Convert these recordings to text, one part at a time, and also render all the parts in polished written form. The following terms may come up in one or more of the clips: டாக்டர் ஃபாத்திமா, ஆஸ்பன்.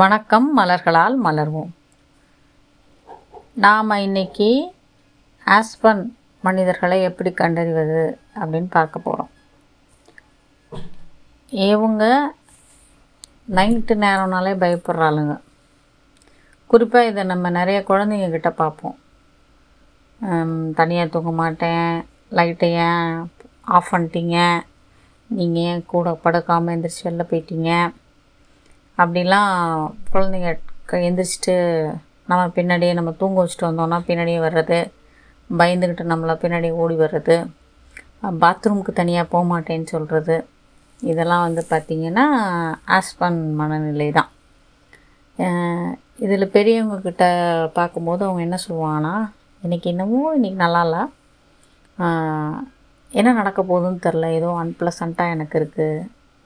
வணக்கம். மலர்களால் மலர்வோம். நாம் இன்றைக்கி ஆஸ்பன் மனிதர்களை எப்படி கண்டறிவது அப்படின்னு பார்க்க போகிறோம். இவங்க நைட்டு நேரம்னாலே பயப்படுறாளுங்க. குறிப்பாக இதை நம்ம நிறைய குழந்தைங்கக்கிட்ட பார்ப்போம். தனியாக தூங்க மாட்டேன், லைட்டை ஏன் ஆஃப் பண்ணிட்டீங்க, நீங்கள் ஏன் கூட படுக்காமல் எந்திரிச்சு வெளில போயிட்டீங்க அப்படிலாம் குழந்தைங்க எந்திரிச்சிட்டு நம்ம பின்னாடியே நம்ம தூங்க வச்சுட்டு வந்தோம்னா பின்னாடியே வர்றது, பயந்துக்கிட்டு நம்மளை பின்னாடியே ஓடி வர்றது, பாத்ரூமுக்கு தனியாக போக மாட்டேன்னு சொல்கிறது, இதெல்லாம் வந்து பார்த்திங்கன்னா ஆஸ்பன் மனநிலை தான். இதில் பெரியவங்கக்கிட்ட பார்க்கும்போது அவங்க என்ன சொல்லுவாங்கன்னா, இன்றைக்கி நல்லா இல்லை, என்ன நடக்க போகுதுன்னு தெரில, ஏதோ அன்பிளசண்ட்டாக எனக்கு இருக்குது,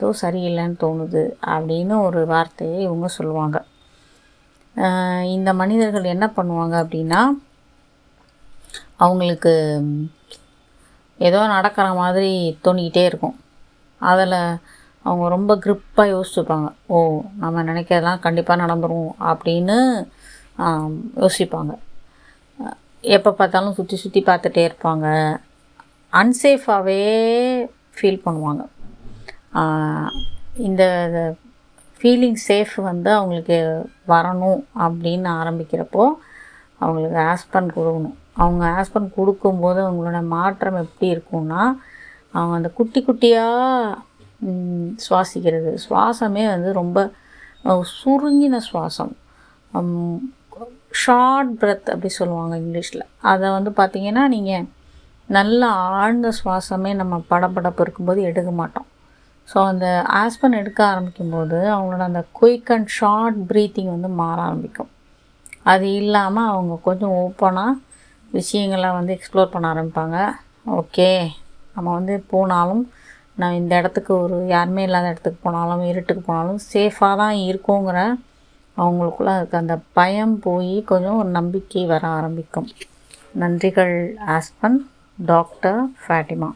ஏதோ சரியில்லைன்னு தோணுது அப்படின்னு ஒரு வார்த்தையை இவங்க சொல்லுவாங்க. இந்த மனிதர்கள் என்ன பண்ணுவாங்க அப்படின்னா, அவங்களுக்கு ஏதோ நடக்கிற மாதிரி தோணிக்கிட்டே இருக்கும். அதில் அவங்க ரொம்ப க்ரிப்பாக யோசிச்சுப்பாங்க. ஓ, நம்ம நினைக்கிறதெல்லாம் கண்டிப்பாக நடந்துடும் அப்படின்னு யோசிப்பாங்க. எப்போ பார்த்தாலும் சுற்றி சுற்றி பார்த்துட்டே இருப்பாங்க. அன்சேஃபாகவே ஃபீல் பண்ணுவாங்க. இந்த ஃபீலிங் சேஃப் வந்து அவங்களுக்கு வரணும் அப்படின்னு ஆரம்பிக்கிறப்போ அவங்களுக்கு ஆஸ்பன் கொடுக்கணும். அவங்க ஆஸ்பன் கொடுக்கும்போது அவங்களோட மாற்றம் எப்படி இருக்குன்னா, அவங்க அந்த குட்டி குட்டியாக சுவாசிக்கிறது, சுவாசமே வந்து ரொம்ப சுருங்கின சுவாசம், ஷார்ட் பிரெத் அப்படி சொல்லுவாங்க இங்கிலீஷில். அதை வந்து பார்த்திங்கன்னா நீங்கள் நல்ல ஆழ்ந்த சுவாசமே நம்ம படப்படப்பு இருக்கும்போது எடுக்க மாட்டோம். ஸோ அந்த ஆஸ்பன் எடுக்க ஆரம்பிக்கும்போது அவங்களோட அந்த குயிக் அண்ட் ஷார்ட் ப்ரீத்திங் வந்து மாற ஆரம்பிக்கும். அது இல்லாமல் அவங்க கொஞ்சம் ஓப்பனாக விஷயங்களை வந்து எக்ஸ்ப்ளோர் பண்ண ஆரம்பிப்பாங்க. ஓகே, நம்ம வந்து போனாலும் நான் இந்த இடத்துக்கு, ஒரு யாருமே இல்லாத இடத்துக்கு போனாலும், இருட்டுக்கு போனாலும் சேஃபாக தான் இருக்கோங்கிற அவங்களுக்குள்ளே இருக்க அந்த பயம் போய் கொஞ்சம் ஒரு நம்பிக்கை வர ஆரம்பிக்கும். நன்றிகள் ஆஸ்பன். டாக்டர் ஃபாத்திமா.